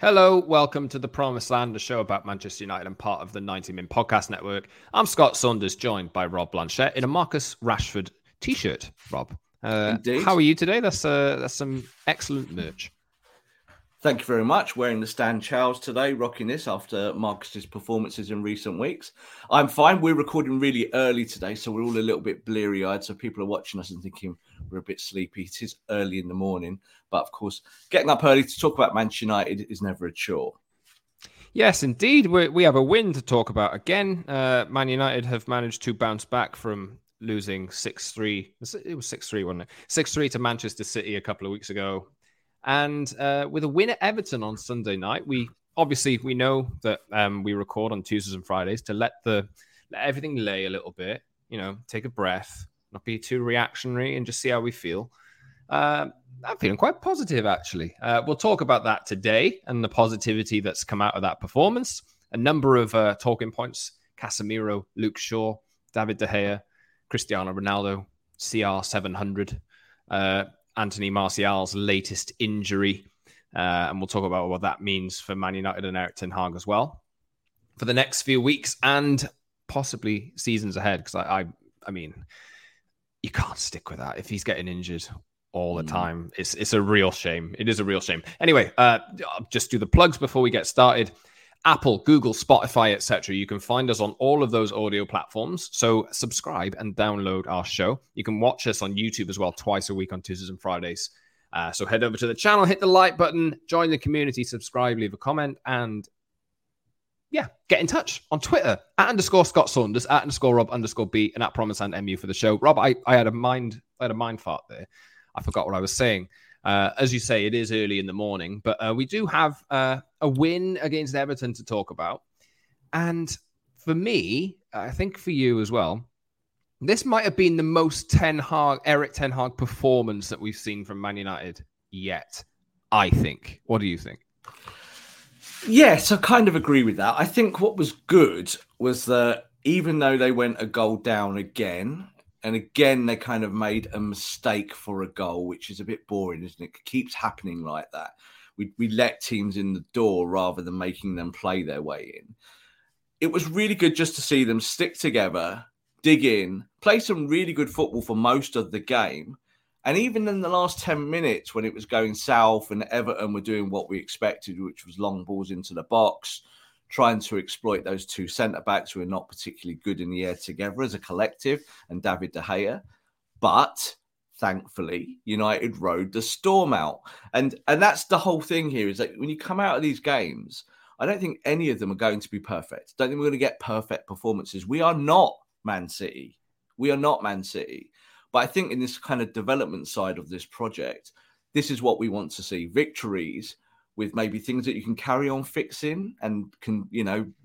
Hello, welcome to The Promised Land, a show about Manchester United and part of the 90 Min Podcast Network. I'm Scott Saunders, joined by Rob Blanchett in a Marcus Rashford t-shirt. Rob, how are you today? That's some excellent merch. Thank you very much. Wearing the Stan Charles today, rocking this after Marcus's performances in recent weeks. I'm fine. We're recording really early today, so we're all a little bit bleary-eyed. So people are watching us and thinking we're a bit sleepy. It is early in the morning. But of course, getting up early to talk about Manchester United is never a chore. Yes, indeed. We have a win to talk about again. Man United have managed to bounce back from losing 6-3. It was 6-3, wasn't it? 6-3 to Manchester City a couple of weeks ago. And with a win at Everton on Sunday night, we know that we record on Tuesdays and Fridays to let everything lay a little bit, take a breath, not be too reactionary and just see how we feel. I'm feeling quite positive, actually. We'll talk about that today and the positivity that's come out of that performance. A number of talking points: Casemiro, Luke Shaw, David De Gea, Cristiano Ronaldo, CR700, Anthony Martial's latest injury. And we'll talk about what that means for Man United and Eric Ten Hag as well for the next few weeks and possibly seasons ahead. Because I mean, you can't stick with that. If he's getting injured all the time, it's a real shame. It is a real shame. Anyway, I'll just do the plugs before we get started. Apple, Google, Spotify, etc. You can find us on all of those audio platforms. So subscribe and download our show. You can watch us on YouTube as well, twice a week on Tuesdays and Fridays. So head over to the channel, hit the like button, join the community, subscribe, leave a comment, and get in touch on Twitter @_Scott Saunders, @_Rob_B, and @PromiseLandMU for the show. Rob, I had a mind fart there. I forgot what I was saying. As you say, it is early in the morning, but we do have a win against Everton to talk about. And for me, I think for you as well, this might have been the most Eric Ten Hag performance that we've seen from Man United yet, I think. What do you think? Yes, I kind of agree with that. I think what was good was that even though they went a goal down again, and again, they kind of made a mistake for a goal, which is a bit boring, isn't it? It keeps happening like that. We let teams in the door rather than making them play their way in. It was really good just to see them stick together, dig in, play some really good football for most of the game. And even in the last 10 minutes when it was going south and Everton were doing what we expected, which was long balls into the box, trying to exploit those two centre-backs who are not particularly good in the air together as a collective, and David De Gea. But thankfully, United rode the storm out. And that's the whole thing here, is that when you come out of these games, I don't think any of them are going to be perfect. Don't think we're going to get perfect performances. We are not Man City. But I think in this kind of development side of this project, this is what we want to see. Victories with maybe things that you can carry on fixing and can,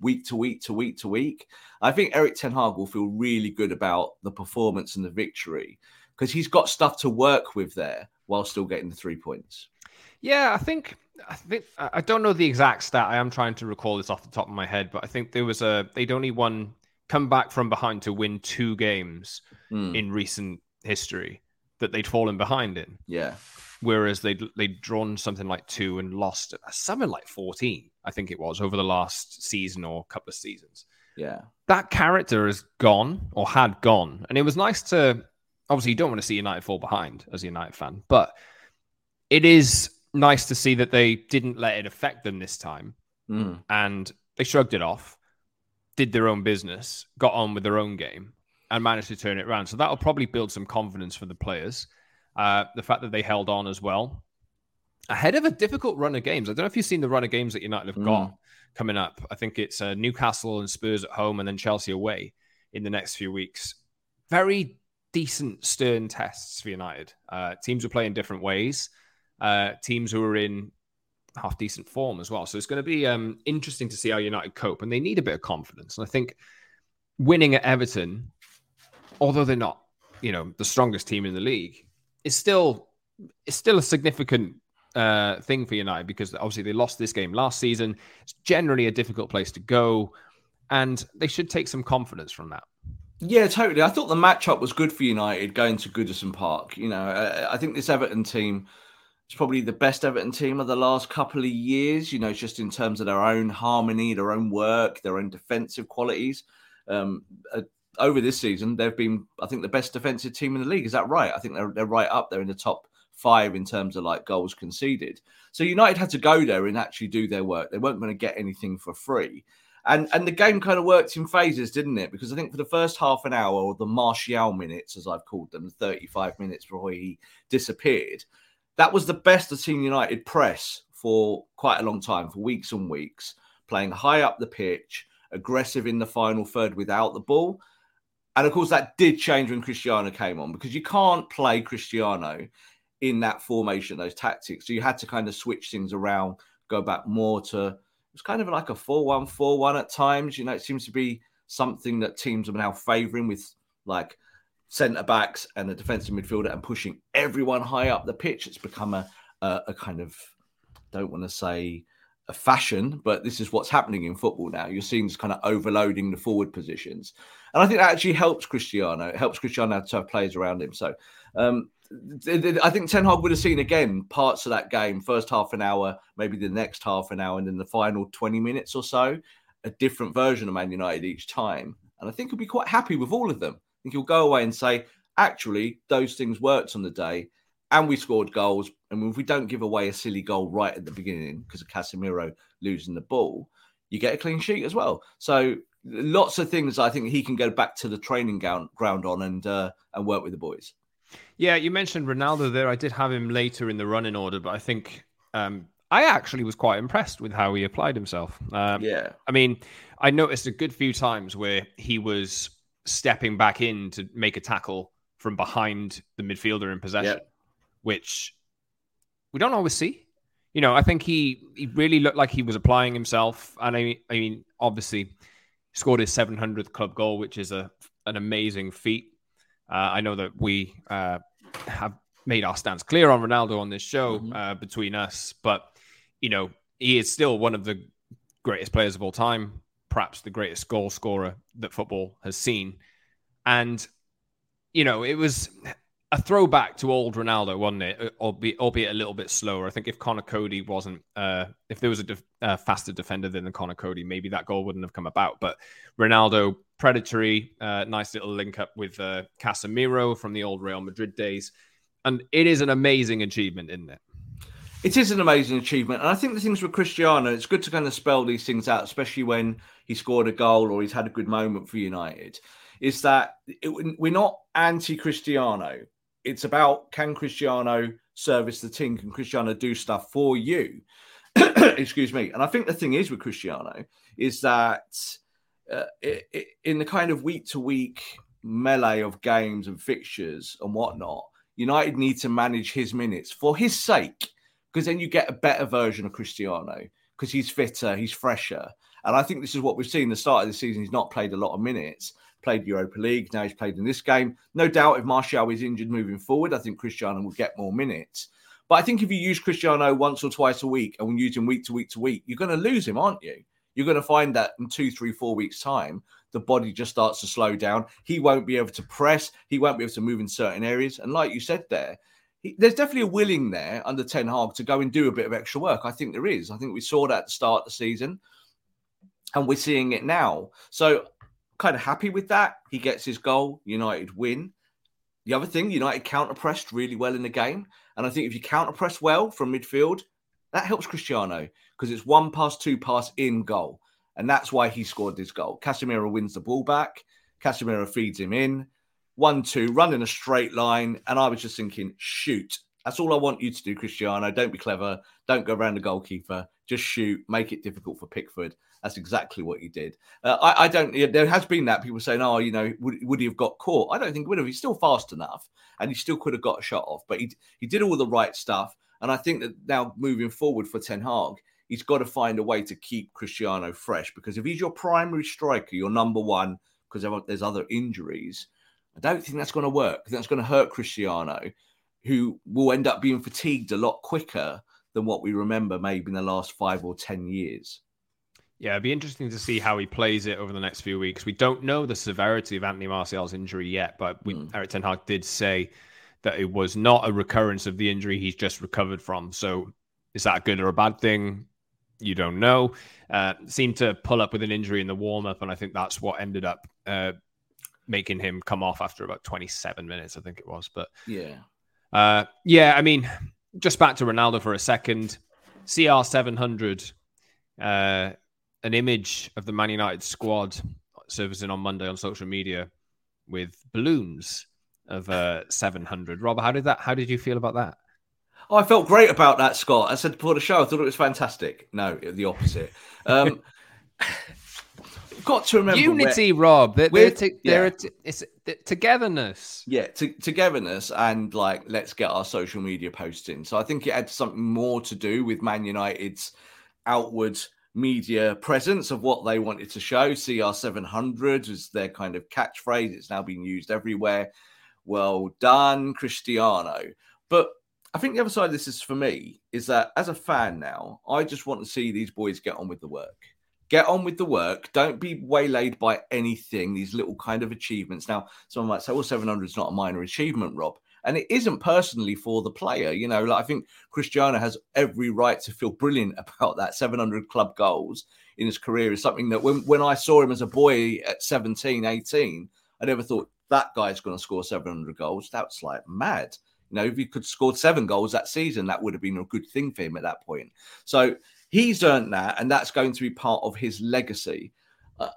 week to week to week to week. I think Eric Ten Hag will feel really good about the performance and the victory because he's got stuff to work with there while still getting the 3 points. Yeah, I think I don't know the exact stat. I am trying to recall this off the top of my head, but I think there was they'd only won come back from behind to win two games in recent history that they'd fallen behind in. Yeah. Whereas they'd drawn something like 2 and lost something like 14, I think it was, over the last season or couple of seasons. Yeah. That character is gone or had gone. And it was nice to... Obviously, you don't want to see United fall behind as a United fan, but it is nice to see that they didn't let it affect them this time. Mm. And they shrugged it off, did their own business, got on with their own game, and managed to turn it around. So that'll probably build some confidence for the players. The fact that they held on as well. Ahead of a difficult run of games. I don't know if you've seen the run of games that United have got coming up. I think it's Newcastle and Spurs at home and then Chelsea away in the next few weeks. Very decent, stern tests for United. Teams who play in different ways. Teams who are in half-decent form as well. So it's going to be interesting to see how United cope. And they need a bit of confidence. And I think winning at Everton, although they're not, you know, the strongest team in the league, it's still a significant thing for United, because obviously they lost this game last season. It's generally a difficult place to go, and they should take some confidence from that. Yeah, totally. I thought the matchup was good for United going to Goodison Park. You know, I think this Everton team is probably the best Everton team of the last couple of years, you know, just in terms of their own harmony, their own work, their own defensive qualities. Over this season, they've been, I think, the best defensive team in the league. Is that right? I think they're right up there in the top five in terms of like goals conceded. So United had to go there and actually do their work. They weren't going to get anything for free. And the game kind of worked in phases, didn't it? Because I think for the first half an hour, or the Martial minutes, as I've called them, the 35 minutes before he disappeared, that was the best of Team United press for quite a long time, for weeks and weeks, playing high up the pitch, aggressive in the final third without the ball. And of course, that did change when Cristiano came on, because you can't play Cristiano in that formation, those tactics. So you had to kind of switch things around, go back more to, it was kind of like a 4-1-4-1 at times. You know, it seems to be something that teams are now favouring, with like centre-backs and a defensive midfielder and pushing everyone high up the pitch. It's become a kind of, don't want to say a fashion, but this is what's happening in football now. You're seeing this kind of overloading the forward positions. And I think that actually helps Cristiano. It helps Cristiano to have players around him. So I think Ten Hag would have seen, again, parts of that game, first half an hour, maybe the next half an hour, and then the final 20 minutes or so, a different version of Man United each time. And I think he'll be quite happy with all of them. I think he'll go away and say, actually, those things worked on the day. And we scored goals. And if we don't give away a silly goal right at the beginning because of Casemiro losing the ball, you get a clean sheet as well. So lots of things I think he can go back to the training ground on and work with the boys. Yeah, you mentioned Ronaldo there. I did have him later in the running order, but I think I actually was quite impressed with how he applied himself. Yeah. I mean, I noticed a good few times where he was stepping back in to make a tackle from behind the midfielder in possession. Yep. Which we don't always see. You know, I think he really looked like he was applying himself. And I mean, obviously, scored his 700th club goal, which is an amazing feat. I know that we have made our stance clear on Ronaldo on this show between us. But, you know, he is still one of the greatest players of all time, perhaps the greatest goal scorer that football has seen. And, you know, it was a throwback to old Ronaldo, wasn't it? Albeit a little bit slower. I think if Conor Cody wasn't, if there was a faster defender than Conor Cody, maybe that goal wouldn't have come about. But Ronaldo, predatory, nice little link up with Casemiro from the old Real Madrid days. And it is an amazing achievement, isn't it? It is an amazing achievement. And I think the things with Cristiano, it's good to kind of spell these things out, especially when he scored a goal or he's had a good moment for United, is that we're not anti-Cristiano. It's about, can Cristiano service the team? Can Cristiano do stuff for you? Excuse me. And I think the thing is with Cristiano is that in the kind of week-to-week melee of games and fixtures and whatnot, United need to manage his minutes for his sake, because then you get a better version of Cristiano, because he's fitter, he's fresher. And I think this is what we've seen at the start of the season. He's not played a lot of minutes. Played Europa League, now he's played in this game. No doubt if Martial is injured moving forward, I think Cristiano will get more minutes. But I think if you use Cristiano once or twice a week and we use him week to week, you're going to lose him, aren't you? You're going to find that in 2, 3, 4 weeks' time, the body just starts to slow down. He won't be able to press. He won't be able to move in certain areas. And like you said there, there's definitely a willing there under Ten Hag to go and do a bit of extra work. I think there is. I think we saw that at the start of the season and we're seeing it now. So kind of happy with that. He gets his goal. United win. The other thing, United counter-pressed really well in the game. And I think if you counter-press well from midfield, that helps Cristiano because it's one pass, two pass in goal. And that's why he scored this goal. Casemiro wins the ball back. Casemiro feeds him in. 1-2, run in a straight line. And I was just thinking, shoot. That's all I want you to do, Cristiano. Don't be clever. Don't go around the goalkeeper. Just shoot. Make it difficult for Pickford. That's exactly what he did. I don't. There has been that people saying, "Oh, you know, would he have got caught?" I don't think he would have. He's still fast enough, and he still could have got a shot off. But he did all the right stuff, and I think that now moving forward for Ten Hag, he's got to find a way to keep Cristiano fresh because if he's your primary striker, your number one, because there's other injuries, I don't think that's going to work. I think that's going to hurt Cristiano, who will end up being fatigued a lot quicker than what we remember maybe in the last 5 or 10 years. Yeah, it'd be interesting to see how he plays it over the next few weeks. We don't know the severity of Anthony Martial's injury yet, but Eric Ten Hag did say that it was not a recurrence of the injury he's just recovered from. So is that a good or a bad thing? You don't know. Seemed to pull up with an injury in the warm-up, and I think that's what ended up making him come off after about 27 minutes, I think it was. But yeah, I mean, just back to Ronaldo for a second. CR700, an image of the Man United squad surfacing on Monday on social media with balloons of 700. Rob, how did you feel about that? Oh, I felt great about that, Scott. I said before the show, I thought it was fantastic. No, the opposite. Got to remember unity, Rob. It's togetherness. Yeah, togetherness, and like let's get our social media posting. So I think it had something more to do with Man United's outward media presence of what they wanted to show. CR700 was their kind of catchphrase. It's now being used everywhere. Well done, Cristiano. But I think the other side of this is for me is that as a fan now, I just want to see these boys get on with the work. Get on with the work. Don't be waylaid by anything, these little kind of achievements. Now, someone might say, well, 700 is not a minor achievement, Rob. And it isn't personally for the player. You know, like I think Cristiano has every right to feel brilliant about that. 700 club goals in his career is something that when I saw him as a boy at 17, 18, I never thought that guy's going to score 700 goals. That's like mad. You know, if he could score 7 goals that season, that would have been a good thing for him at that point. So he's earned that, and that's going to be part of his legacy.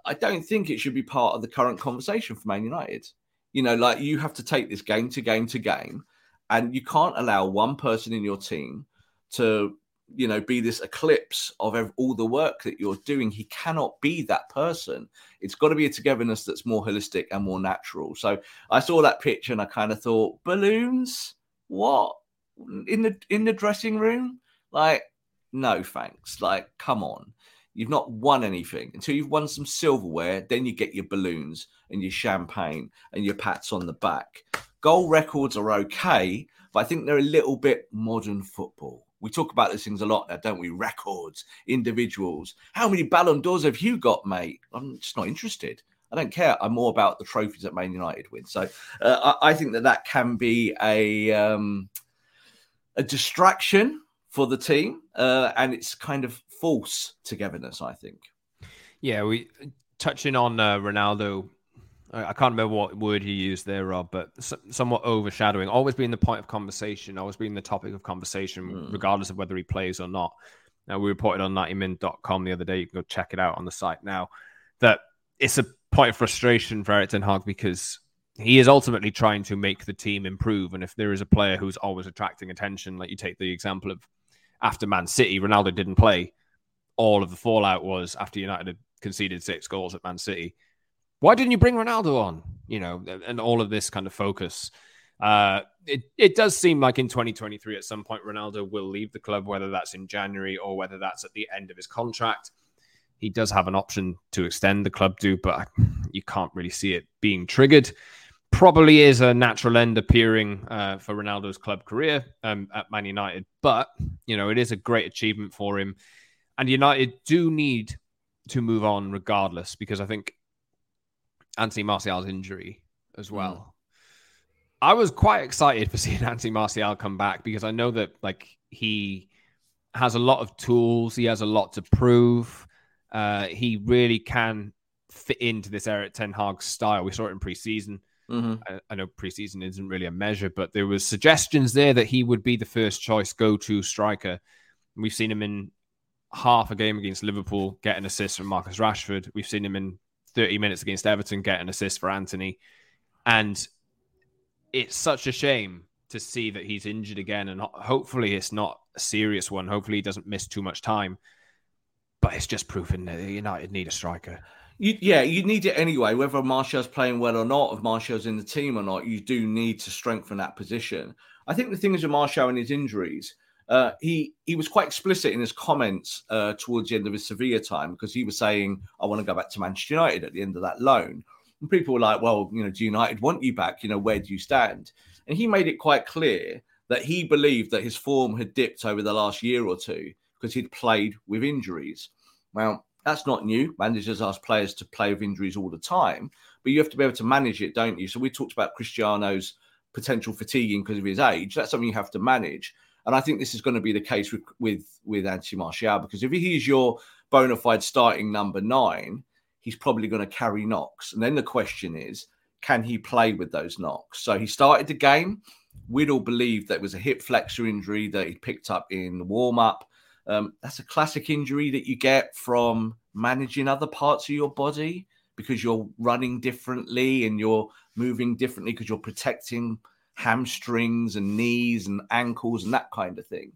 I don't think it should be part of the current conversation for Man United. You know, like you have to take this game to game to game, and you can't allow one person in your team to, you know, be this eclipse of all the work that you're doing. He cannot be that person. It's got to be a togetherness that's more holistic and more natural. So I saw that picture and I kind of thought, balloons? What? In the dressing room? Like, no, thanks. Like, come on. You've not won anything. Until you've won some silverware, then you get your balloons and your champagne and your pats on the back. Goal records are okay, but I think they're a little bit modern football. We talk about these things a lot now, don't we? Records, individuals. How many Ballon d'Ors have you got, mate? I'm just not interested. I don't care. I'm more about the trophies that Man United win. So I think that can be a distraction for the team, and it's kind of false togetherness, I think. Yeah, we touching on Ronaldo. I can't remember what word you used there, Rob, but somewhat overshadowing, always being the point of conversation, always being the topic of conversation, regardless of whether he plays or not. Now, we reported on 90min.com the other day. You can go check it out on the site now. That it's a point of frustration for Eric Ten Hag because he is ultimately trying to make the team improve. And if there is a player who's always attracting attention, like you take the example of after Man City, Ronaldo didn't play. All of the fallout was after United had conceded 6 goals at Man City. Why didn't you bring Ronaldo on? You know, and all of this kind of focus. It does seem like in 2023, at some point, Ronaldo will leave the club, whether that's in January or whether that's at the end of his contract. He does have an option to extend the club due, but you can't really see it being triggered. Probably is a natural end appearing for Ronaldo's club career at Man United, but, you know, it is a great achievement for him. And United do need to move on regardless, because I think Anthony Martial's injury as well. I was quite excited for seeing Anthony Martial come back because I know that like he has a lot of tools. He has a lot to prove. He really can fit into this Eric Ten Hag style. We saw it in pre-season. I know preseason isn't really a measure, but there was suggestions there that he would be the first choice go-to striker. We've seen him in half a game against Liverpool get an assist from Marcus Rashford. We've seen him in 30 minutes against Everton get an assist for Anthony. And it's such a shame to see that he's injured again. And hopefully it's not a serious one. Hopefully he doesn't miss too much time. But it's just proving that United need a striker. You need it anyway. Whether Martial's playing well or not, if Martial's in the team or not, you do need to strengthen that position. I think the thing is with Martial and his injuries, he was quite explicit in his comments towards the end of his Sevilla time, because he was saying, I want to go back to Manchester United at the end of that loan. And people were like, well, do United want you back? Where do you stand? And he made it quite clear that he believed that his form had dipped over the last year or two because he'd played with injuries. Well, that's not new. Managers ask players to play with injuries all the time, but you have to be able to manage it, don't you? So we talked about Cristiano's potential fatiguing because of his age. That's something you have to manage. And I think this is going to be the case with Anthony Martial, because if he's your bona fide starting number 9, he's probably going to carry knocks. And then the question is, can he play with those knocks? So he started the game. We'd all believe that it was a hip flexor injury that he picked up in the warm-up. That's a classic injury that you get from managing other parts of your body, because you're running differently and you're moving differently because you're protecting hamstrings and knees and ankles and that kind of thing.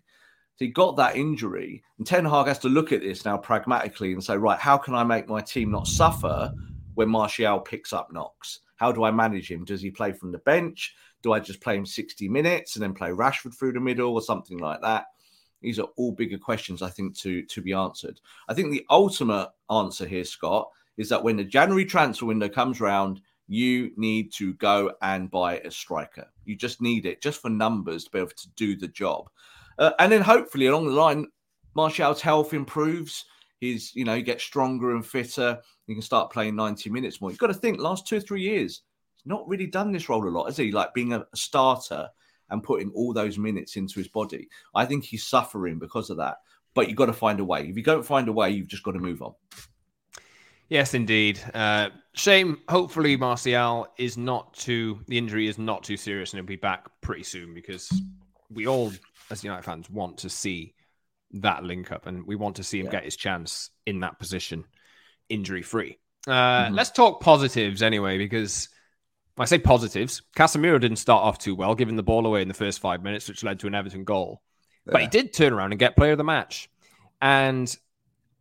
So he got that injury, and Ten Hag has to look at this now pragmatically and say, right, how can I make my team not suffer when Martial picks up knocks? How do I manage him? Does he play from the bench? Do I just play him 60 minutes and then play Rashford through the middle or something like that? These are all bigger questions, I think, to be answered. I think the ultimate answer here, Scott, is that when the January transfer window comes round, you need to go and buy a striker. You just need it, just for numbers, to be able to do the job. And then hopefully along the line, Martial's health improves. He's, he gets stronger and fitter. He can start playing 90 minutes more. You've got to think, last 2 or 3 years, he's not really done this role a lot, has he? Like being a starter and putting all those minutes into his body. I think he's suffering because of that. But you've got to find a way. If you don't find a way, you've just got to move on. Yes, indeed. Shame. Hopefully, Martial the injury is not too serious and he'll be back pretty soon, because we all, as United fans, want to see that link up and we want to see him get his chance in that position, injury-free. Let's talk positives anyway, because when I say positives, Casemiro didn't start off too well, giving the ball away in the first 5 minutes, which led to an Everton goal. Yeah. But he did turn around and get player of the match. And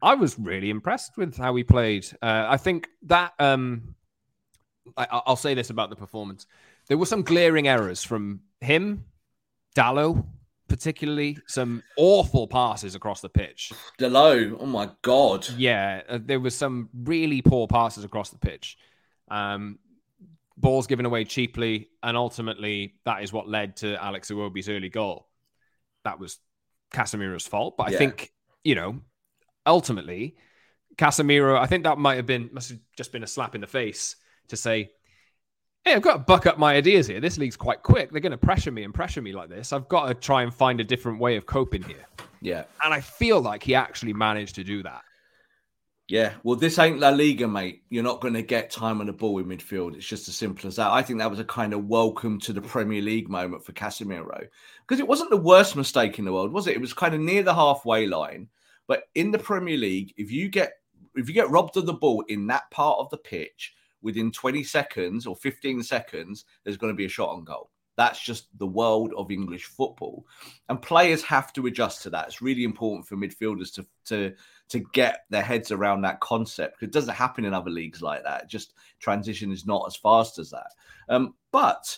I was really impressed with how he played. I think that I'll say this about the performance. There were some glaring errors from him, Dalot, particularly some awful passes across the pitch. Dalot, oh my God. Yeah, there was some really poor passes across the pitch. Balls given away cheaply. And ultimately, that is what led to Alex Iwobi's early goal. That was Casemiro's fault. But I think, ultimately, Casemiro, I think that must have just been a slap in the face to say, hey, I've got to buck up my ideas here. This league's quite quick. They're going to pressure me like this. I've got to try and find a different way of coping here. Yeah. And I feel like he actually managed to do that. Yeah. Well, this ain't La Liga, mate. You're not going to get time on the ball in midfield. It's just as simple as that. I think that was a kind of welcome to the Premier League moment for Casemiro, because it wasn't the worst mistake in the world, was it? It was kind of near the halfway line. But in the Premier League, if you get robbed of the ball in that part of the pitch, within 20 seconds or 15 seconds, there's going to be a shot on goal. That's just the world of English football. And players have to adjust to that. It's really important for midfielders to get their heads around that concept, because it doesn't happen in other leagues like that. Just transition is not as fast as that. But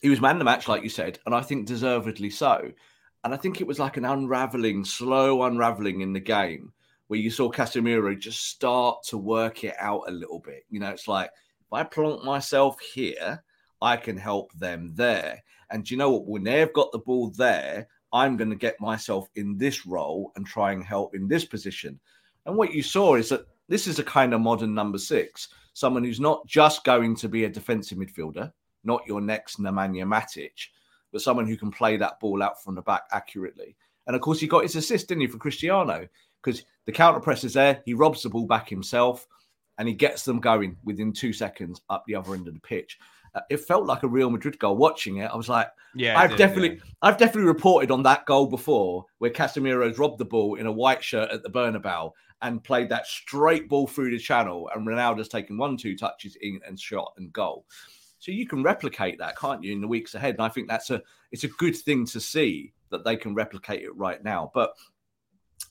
He was man of the match, like you said, and I think deservedly so. And I think it was like an unravelling, slow unravelling in the game where you saw Casemiro just start to work it out a little bit. You know, it's like, if I plonk myself here, I can help them there. And do you know what? When they've got the ball there, I'm going to get myself in this role and try and help in this position. And what you saw is that this is a kind of modern number six, someone who's not just going to be a defensive midfielder, not your next Nemanja Matic, but someone who can play that ball out from the back accurately. And of course, he got his assist, didn't he, for Cristiano? Because the counter press is there. He robs the ball back himself and he gets them going within 2 seconds up the other end of the pitch. It felt like a Real Madrid goal watching it. I was like, yeah, I've definitely reported on that goal before where Casemiro's robbed the ball in a white shirt at the Bernabeu and played that straight ball through the channel and Ronaldo's taken 1-2 touches in and shot and goal. So you can replicate that, can't you, in the weeks ahead? And I think it's a good thing to see that they can replicate it right now. But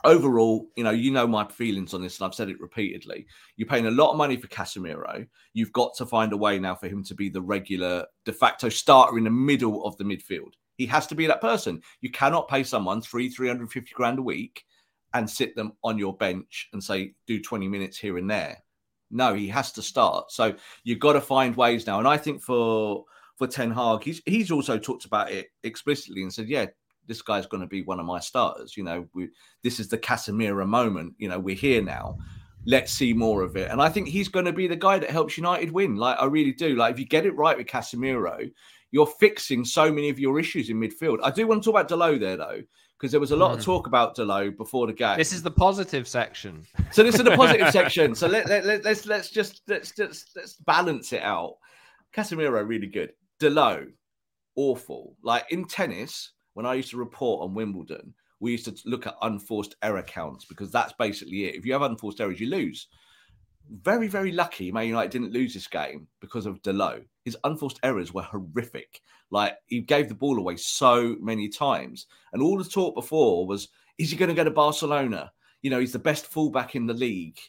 overall, you know my feelings on this, and I've said it repeatedly. You're paying a lot of money for Casemiro. You've got to find a way now for him to be the regular de facto starter in the middle of the midfield. He has to be that person. You cannot pay someone $350 grand a week and sit them on your bench and say, do 20 minutes here and there. No, he has to start. So you've got to find ways now. And I think for Ten Hag, he's also talked about it explicitly and said, yeah, this guy's going to be one of my starters. You know, this is the Casemiro moment. You know, we're here now. Let's see more of it. And I think he's going to be the guy that helps United win. Like, I really do. Like, if you get it right with Casemiro, you're fixing so many of your issues in midfield. I do want to talk about Delo there, though, because there was a lot of talk about Delo before the game. This is the positive section. So this is the positive section. So let's balance it out. Casemiro, really good. Delo, awful. Like, in tennis, when I used to report on Wimbledon, we used to look at unforced error counts because that's basically it. If you have unforced errors, you lose. Very, very lucky Man United didn't lose this game because of Delo. His unforced errors were horrific. Like, he gave the ball away so many times. And all the talk before was, is he going to go to Barcelona? You know, he's the best fullback in the league.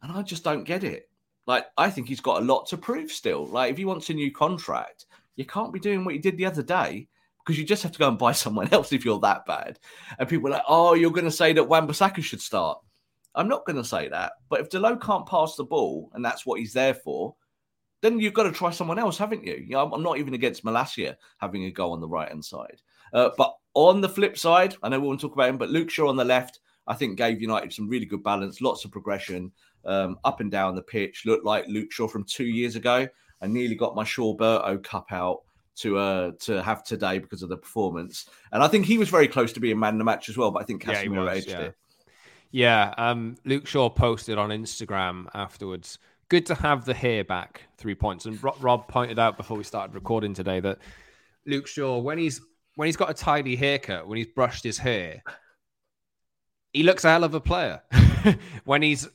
And I just don't get it. Like, I think he's got a lot to prove still. Like, if he wants a new contract, you can't be doing what you did the other day, because you just have to go and buy someone else if you're that bad. And people are like, oh, you're going to say that Wan-Bissaka should start. I'm not going to say that. But if Delo can't pass the ball, and that's what he's there for, then you've got to try someone else, haven't you? You know, I'm not even against Malacia having a go on the right-hand side. But on the flip side, I know we won't talk about him, but Luke Shaw on the left, I think gave United some really good balance, lots of progression, up and down the pitch. Looked like Luke Shaw from 2 years ago. I nearly got my Shawberto cup out to have today because of the performance. And I think he was very close to being man of the match as well, but I think Casemiro edged it. Yeah, Luke Shaw posted on Instagram afterwards, good to have the hair back, 3 points. And Rob pointed out before we started recording today that Luke Shaw, when he's got a tidy haircut, when he's brushed his hair, he looks a hell of a player. when he's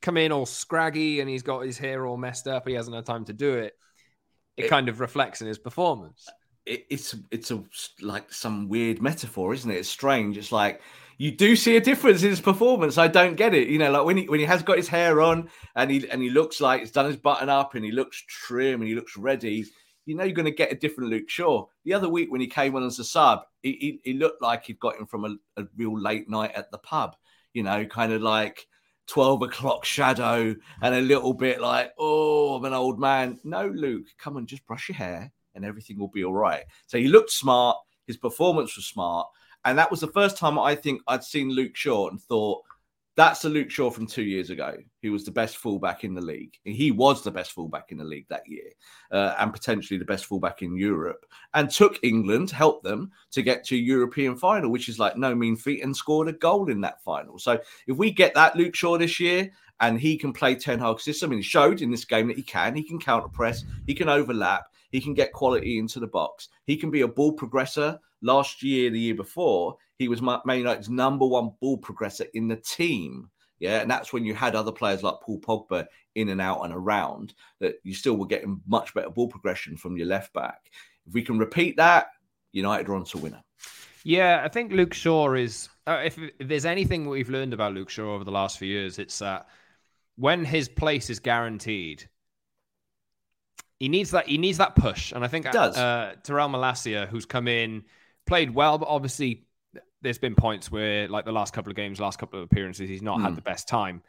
come in all scraggy and he's got his hair all messed up, he hasn't had time to do it. It kind of reflects in his performance. It's like some weird metaphor, isn't it? It's strange. It's like you do see a difference in his performance. I don't get it. You know, like when he has got his hair on and he looks like he's done his button up and he looks trim and he looks ready, you know you're going to get a different Luke Shaw. The other week when he came on as a sub, he looked like he'd got him from a real late night at the pub, you know, kind of like 12 o'clock shadow and a little bit like, oh, I'm an old man. No, Luke, come on, just brush your hair and everything will be all right. So he looked smart. His performance was smart. And that was the first time I think I'd seen Luke Shaw and thought, that's the Luke Shaw from 2 years ago. He was the best fullback in the league. He was the best fullback in the league that year and potentially the best fullback in Europe, and took England, helped them to get to European final, which is like no mean feat, and scored a goal in that final. So if we get that Luke Shaw this year and he can play Ten Hag's system, and he showed in this game that he can counter press, he can overlap, he can get quality into the box. He can be a ball progressor. Last year, the year before, he was Man United's number one ball progressor in the team. Yeah, and that's when you had other players like Paul Pogba in and out and around, that you still were getting much better ball progression from your left back. If we can repeat that, United are on to winner. Yeah, I think Luke Shaw is... If there's anything we've learned about Luke Shaw over the last few years, it's that when his place is guaranteed, he needs that push. And I think Terrell Malacia, who's come in, played well, but obviously there's been points where, like the last couple of games, last couple of appearances, he's not had the best time.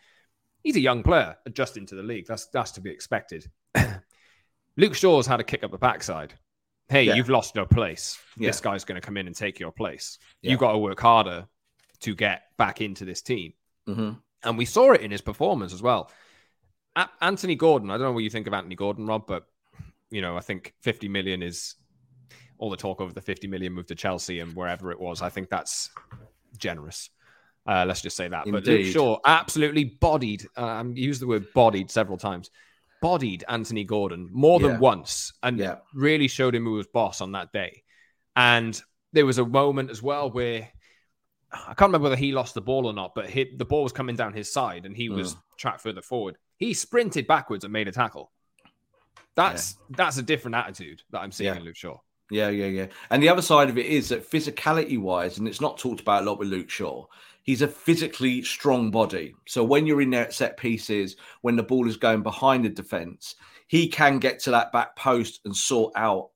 He's a young player adjusting to the league. That's to be expected. Luke Shaw's had a kick up the backside. Hey, you've lost your place. Yeah. This guy's going to come in and take your place. Yeah. You've got to work harder to get back into this team. Mm-hmm. And we saw it in his performance as well. Anthony Gordon, I don't know what you think of Anthony Gordon, Rob, but I think 50 million is all the talk over the 50 million move to Chelsea and wherever it was. I think that's generous. Let's just say that. Indeed. But Luke Shaw absolutely bodied. I used the word bodied several times. Bodied Anthony Gordon more than once, and really showed him who was boss on that day. And there was a moment as well where I can't remember whether he lost the ball or not, but the ball was coming down his side and he was trapped further forward. He sprinted backwards and made a tackle. That's a different attitude that I'm seeing in Luke Shaw. Yeah. And the other side of it is that physicality-wise, and it's not talked about a lot with Luke Shaw, he's a physically strong body. So when you're in there at set pieces, when the ball is going behind the defence, he can get to that back post and sort out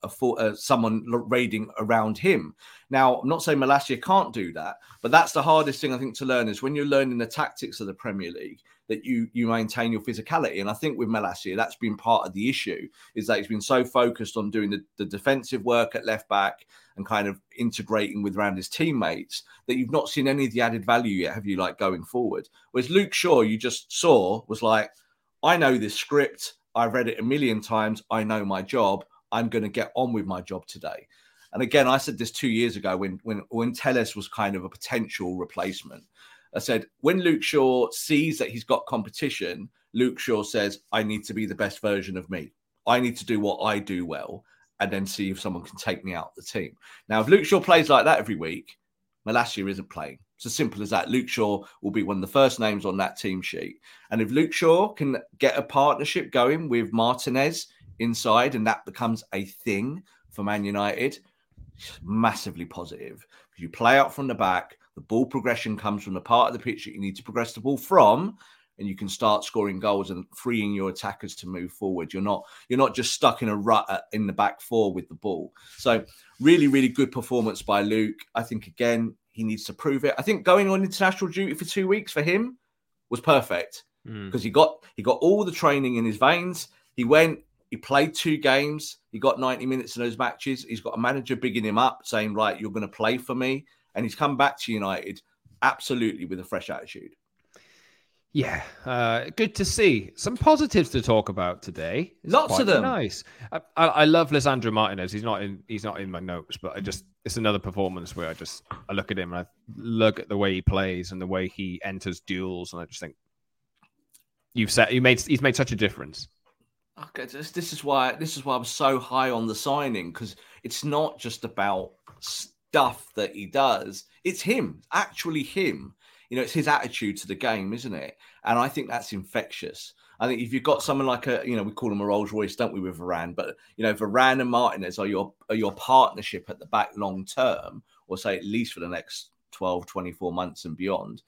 someone raiding around him. Now, I'm not saying Malacia can't do that, but that's the hardest thing, I think, to learn is when you're learning the tactics of the Premier League, that you maintain your physicality. And I think with Malacia, that's been part of the issue, is that he's been so focused on doing the defensive work at left back and kind of integrating with around his teammates that you've not seen any of the added value yet, have you, like going forward? Whereas Luke Shaw, you just saw, was like, I know this script. I've read it a million times. I know my job. I'm going to get on with my job today. And again, I said this 2 years ago when Telles was kind of a potential replacement. I said, when Luke Shaw sees that he's got competition, Luke Shaw says, I need to be the best version of me. I need to do what I do well and then see if someone can take me out of the team. Now, if Luke Shaw plays like that every week, Malacia isn't playing. It's as simple as that. Luke Shaw will be one of the first names on that team sheet. And if Luke Shaw can get a partnership going with Martinez inside, and that becomes a thing for Man United, it's massively positive. You play out from the back, the ball progression comes from the part of the pitch that you need to progress the ball from, and you can start scoring goals and freeing your attackers to move forward. You're not just stuck in a rut in the back four with the ball. So really, really good performance by Luke. I think, again, he needs to prove it. I think going on international duty for 2 weeks for him was perfect because he got all the training in his veins. He went, he played two games. He got 90 minutes in those matches. He's got a manager bigging him up saying, right, you're going to play for me. And he's come back to United absolutely with a fresh attitude. Yeah, good to see. Some positives to talk about today. Lots of them. Nice. I love Lisandro Martinez. He's not in my notes, but it's another performance where I look at him and I look at the way he plays and the way he enters duels, and I just think he's made such a difference. Okay, this is why I was so high on the signing, because it's not just about stuff that he does. It's him, actually him. It's his attitude to the game, isn't it? And I think that's infectious. I think if you've got someone like we call him a Rolls Royce, don't we, with Varane? But, Varane and Martinez are your partnership at the back long term, or say at least for the next 12, 24 months and beyond,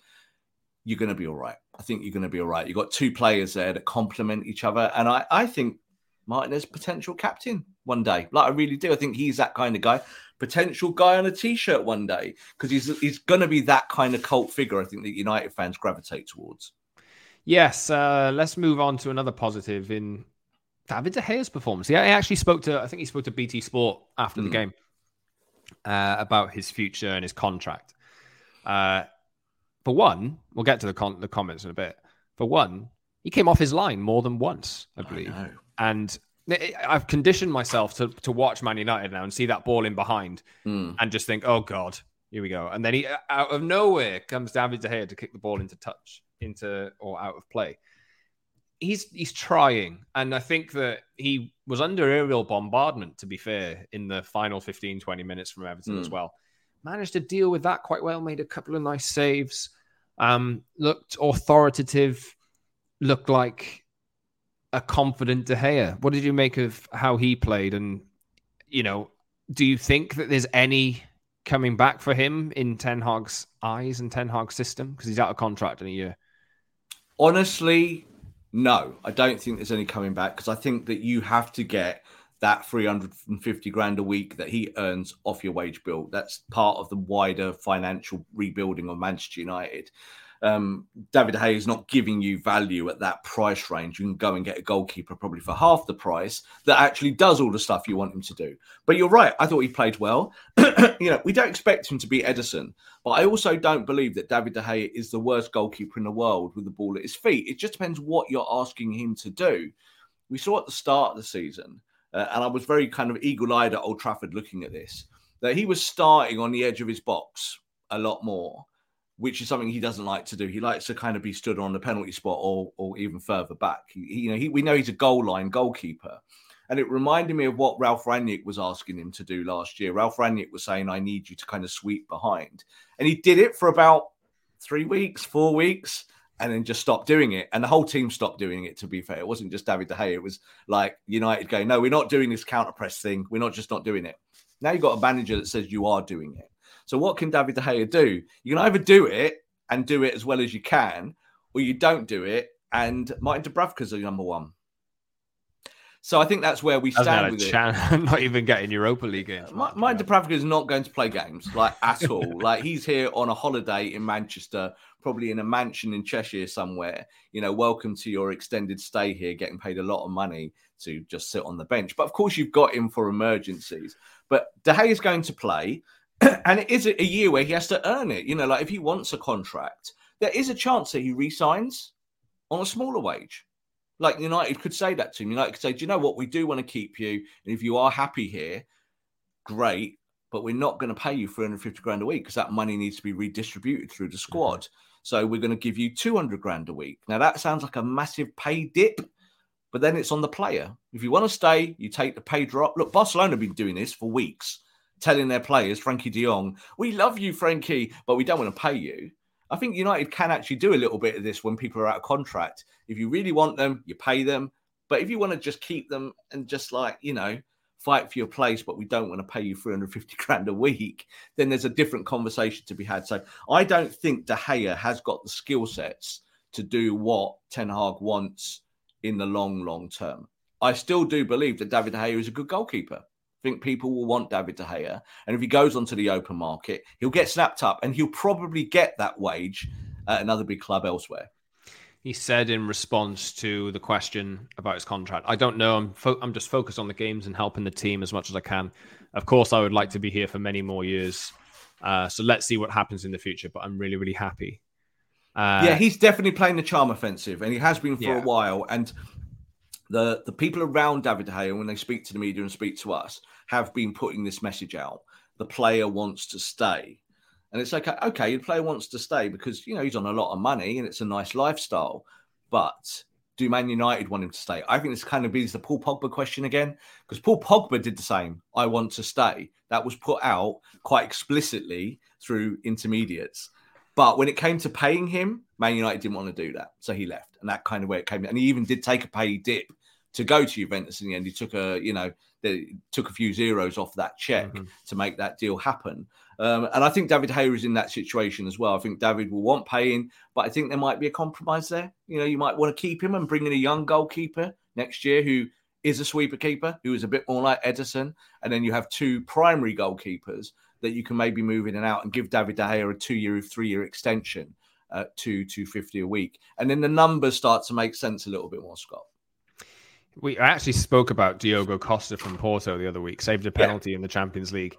you're going to be all right. I think you're going to be all right. You've got two players there that complement each other. And I think Martinez, potential captain one day. Like, I really do. I think he's that kind of guy. Potential guy on a T-shirt one day, because he's going to be that kind of cult figure, I think, that United fans gravitate towards. Yes, let's move on to another positive in David De Gea's performance. Yeah, he spoke to BT Sport after the game about his future and his contract. For one, we'll get to the comments in a bit. For one, he came off his line more than once, I believe. I know. And I've conditioned myself to watch Man United now and see that ball in behind and just think, oh, God, here we go. And then he, out of nowhere, comes David De Gea to kick the ball into touch, into or out of play. He's trying. And I think that he was under aerial bombardment, to be fair, in the final 15, 20 minutes from Everton as well. Managed to deal with that quite well, made a couple of nice saves. Looked authoritative, looked like a confident De Gea. What did you make of how he played? And, you know, do you think that there's any coming back for him in Ten Hag's eyes and Ten Hag's system? Because he's out of contract in a year. Honestly, no. I don't think there's any coming back because I think that you have to get that 350 grand a week that he earns off your wage bill. That's part of the wider financial rebuilding of Manchester United. David De Gea is not giving you value at that price range. You can go and get a goalkeeper probably for half the price that actually does all the stuff you want him to do. But you're right. I thought he played well. You know, we don't expect him to be Edison, but I also don't believe that David De Gea is the worst goalkeeper in the world with the ball at his feet. It just depends what you're asking him to do. We saw at the start of the season, and I was very kind of eagle-eyed at Old Trafford looking at this, that he was starting on the edge of his box a lot more, which is something he doesn't like to do. He likes to kind of be stood on the penalty spot or even further back. We know he's a goal line goalkeeper. And it reminded me of what Ralf Rangnick was asking him to do last year. Ralf Rangnick was saying, I need you to kind of sweep behind. And he did it for about 4 weeks, and then just stopped doing it. And the whole team stopped doing it, to be fair. It wasn't just David De Gea. It was like United going, no, we're not doing this counter-press thing. We're not just not doing it. Now you've got a manager that says you are doing it. So what can David De Gea do? You can either do it and do it as well as you can, or you don't do it, and Martin Dubravka's the number one. So I think that's where we stand with it. I'm not even getting Europa League games. Martin Dubravka is not going to play games, like, at all. Like, he's here on a holiday in Manchester, probably in a mansion in Cheshire somewhere. You know, welcome to your extended stay here, getting paid a lot of money to just sit on the bench. But, of course, you've got him for emergencies. But De Gea is going to play. And it is a year where he has to earn it. You know, like if he wants a contract, there is a chance that he re-signs on a smaller wage. Like United could say that to him. United could say, do you know what? We do want to keep you. And if you are happy here, great. But we're not going to pay you 350 grand a week because that money needs to be redistributed through the squad. Mm-hmm. So we're going to give you 200 grand a week. Now, that sounds like a massive pay dip. But then it's on the player. If you want to stay, you take the pay drop. Look, Barcelona have been doing this for weeks, telling their players, Frankie de Jong, we love you, Frankie, but we don't want to pay you. I think United can actually do a little bit of this when people are out of contract. If you really want them, you pay them. But if you want to just keep them and just like, you know, fight for your place, but we don't want to pay you 350 grand a week, then there's a different conversation to be had. So I don't think De Gea has got the skill sets to do what Ten Hag wants in the long, long term. I still do believe that David De Gea is a good goalkeeper. Think people will want David De Gea, and if he goes onto the open market, he'll get snapped up, and he'll probably get that wage at another big club elsewhere. He said in response to the question about his contract, I don't know, I'm just focused on the games and helping the team as much as I can. Of course, I would like to be here for many more years, so let's see what happens in the future, but I'm really, really happy. Yeah, he's definitely playing the charm offensive, and he has been for a while, and the people around David De Gea, when they speak to the media and speak to us, have been putting this message out. The player wants to stay. And it's like, okay, the player wants to stay because, you know, he's on a lot of money and it's a nice lifestyle. But do Man United want him to stay? I think this kind of is the Paul Pogba question again, because Paul Pogba did the same. I want to stay. That was put out quite explicitly through intermediates. But when it came to paying him, Man United didn't want to do that. So he left. And that kind of where it came. And he even did take a pay dip to go to Juventus in the end. He took a few zeros off that check to make that deal happen. And I think David De Gea is in that situation as well. I think David will want paying, but I think there might be a compromise there. You know, you might want to keep him and bring in a young goalkeeper next year who is a sweeper keeper, who is a bit more like Edison. And then you have two primary goalkeepers that you can maybe move in and out and give David De Gea a 2-year, 3-year extension at $250 a week. And then the numbers start to make sense a little bit more, Scott. I actually spoke about Diogo Costa from Porto the other week, saved a penalty in the Champions League.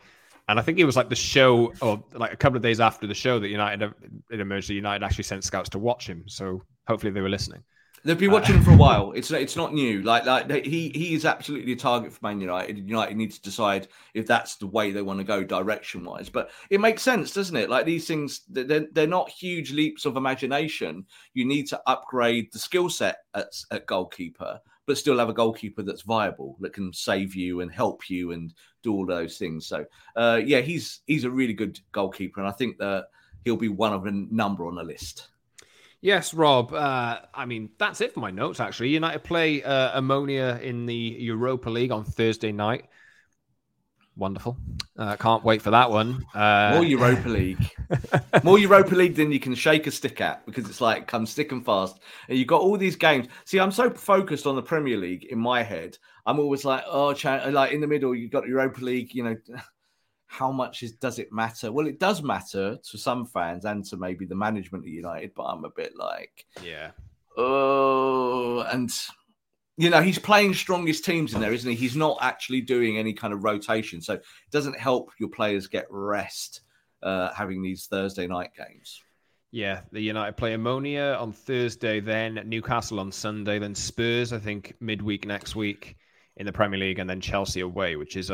And I think it was like the show, or like a couple of days after the show that United actually sent scouts to watch him. So hopefully they were listening. They've been watching him for a while. It's not new. Like he is absolutely a target for Man United. United need to decide if that's the way they want to go direction-wise. But it makes sense, doesn't it? Like these things, they're not huge leaps of imagination. You need to upgrade the skill set at goalkeeper, but still have a goalkeeper that's viable, that can save you and help you and do all those things. So, he's a really good goalkeeper, and I think that he'll be one of a number on the list. Yes, Rob. I mean, that's it for my notes, actually. United play Omonia in the Europa League on Thursday night. Wonderful. Can't wait for that one. More Europa League. More Europa League than you can shake a stick at, because it's like, comes thick and fast. And you've got all these games. See, I'm so focused on the Premier League in my head. I'm always like, oh, like in the middle, you've got Europa League, you know. How much does it matter? Well, it does matter to some fans and to maybe the management of United, but I'm a bit like, yeah. Oh, and... You know, he's playing strongest teams in there, isn't he? He's not actually doing any kind of rotation. So it doesn't help your players get rest having these Thursday night games. Yeah, the United play Omonia on Thursday, then Newcastle on Sunday, then Spurs, I think, midweek next week in the Premier League, and then Chelsea away, which is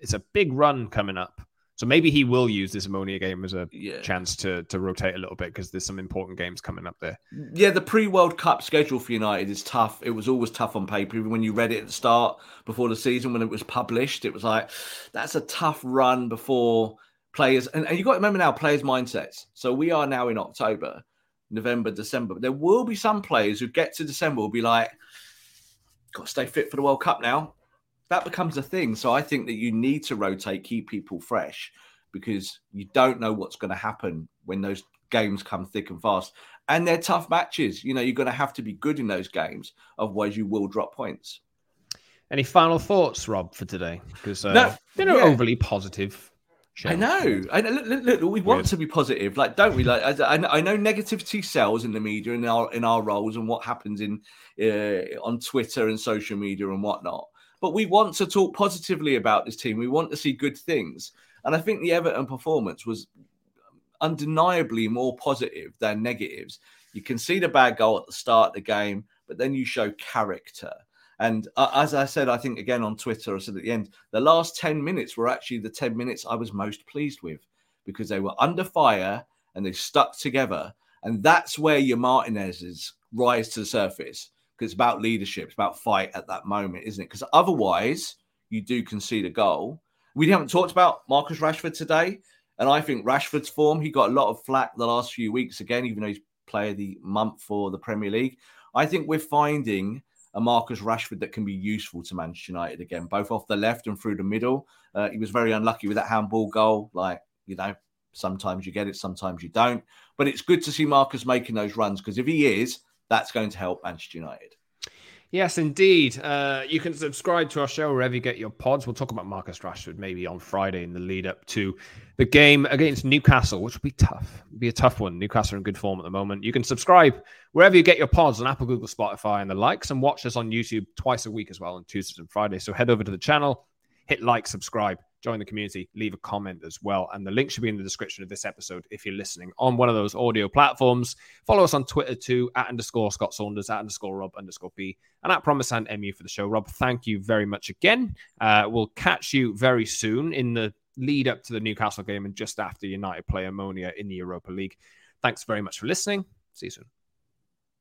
it's a big run coming up. So maybe he will use this Omonia game as a chance to rotate a little bit, because there's some important games coming up there. Yeah, the pre-World Cup schedule for United is tough. It was always tough on paper. Even when you read it at the start, before the season, when it was published, it was like, that's a tough run before players. And you've got to remember now, players' mindsets. So we are now in October, November, December. There will be some players who get to December will be like, got to stay fit for the World Cup now. That becomes a thing. So I think that you need to rotate, keep people fresh, because you don't know what's going to happen when those games come thick and fast. And they're tough matches. You know, you're going to have to be good in those games. Otherwise, you will drop points. Any final thoughts, Rob, for today? Because they're not overly positive. I know. Look, we want to be positive, like, don't we? Like, I know negativity sells in the media and in our roles and what happens on Twitter and social media and whatnot. But we want to talk positively about this team. We want to see good things. And I think the Everton performance was undeniably more positive than negatives. You can see the bad goal at the start of the game, but then you show character. And as I said, I think, again, on Twitter, I said at the end, the last 10 minutes were actually the 10 minutes I was most pleased with, because they were under fire and they stuck together. And that's where your Martinez's rise to the surface. It's about leadership. It's about fight at that moment, isn't it? Because otherwise, you do concede a goal. We haven't talked about Marcus Rashford today. And I think Rashford's form, he got a lot of flack the last few weeks again, even though he's player of the month for the Premier League. I think we're finding a Marcus Rashford that can be useful to Manchester United again, both off the left and through the middle. He was very unlucky with that handball goal. Like, you know, sometimes you get it, sometimes you don't. But it's good to see Marcus making those runs, because if he is, that's going to help Manchester United. Yes, indeed. You can subscribe to our show wherever you get your pods. We'll talk about Marcus Rashford maybe on Friday in the lead up to the game against Newcastle, which will be tough. It'll be a tough one. Newcastle are in good form at the moment. You can subscribe wherever you get your pods on Apple, Google, Spotify, and the likes, and watch us on YouTube twice a week as well on Tuesdays and Fridays. So head over to the channel, hit like, subscribe, join the community, leave a comment as well. And the link should be in the description of this episode if you're listening on one of those audio platforms. Follow us on Twitter too, @_Scott Saunders, @_Rob_B, and @PromiseSandMU for the show. Rob, thank you very much again. We'll catch you very soon in the lead up to the Newcastle game and just after United play Omonia in the Europa League. Thanks very much for listening. See you soon.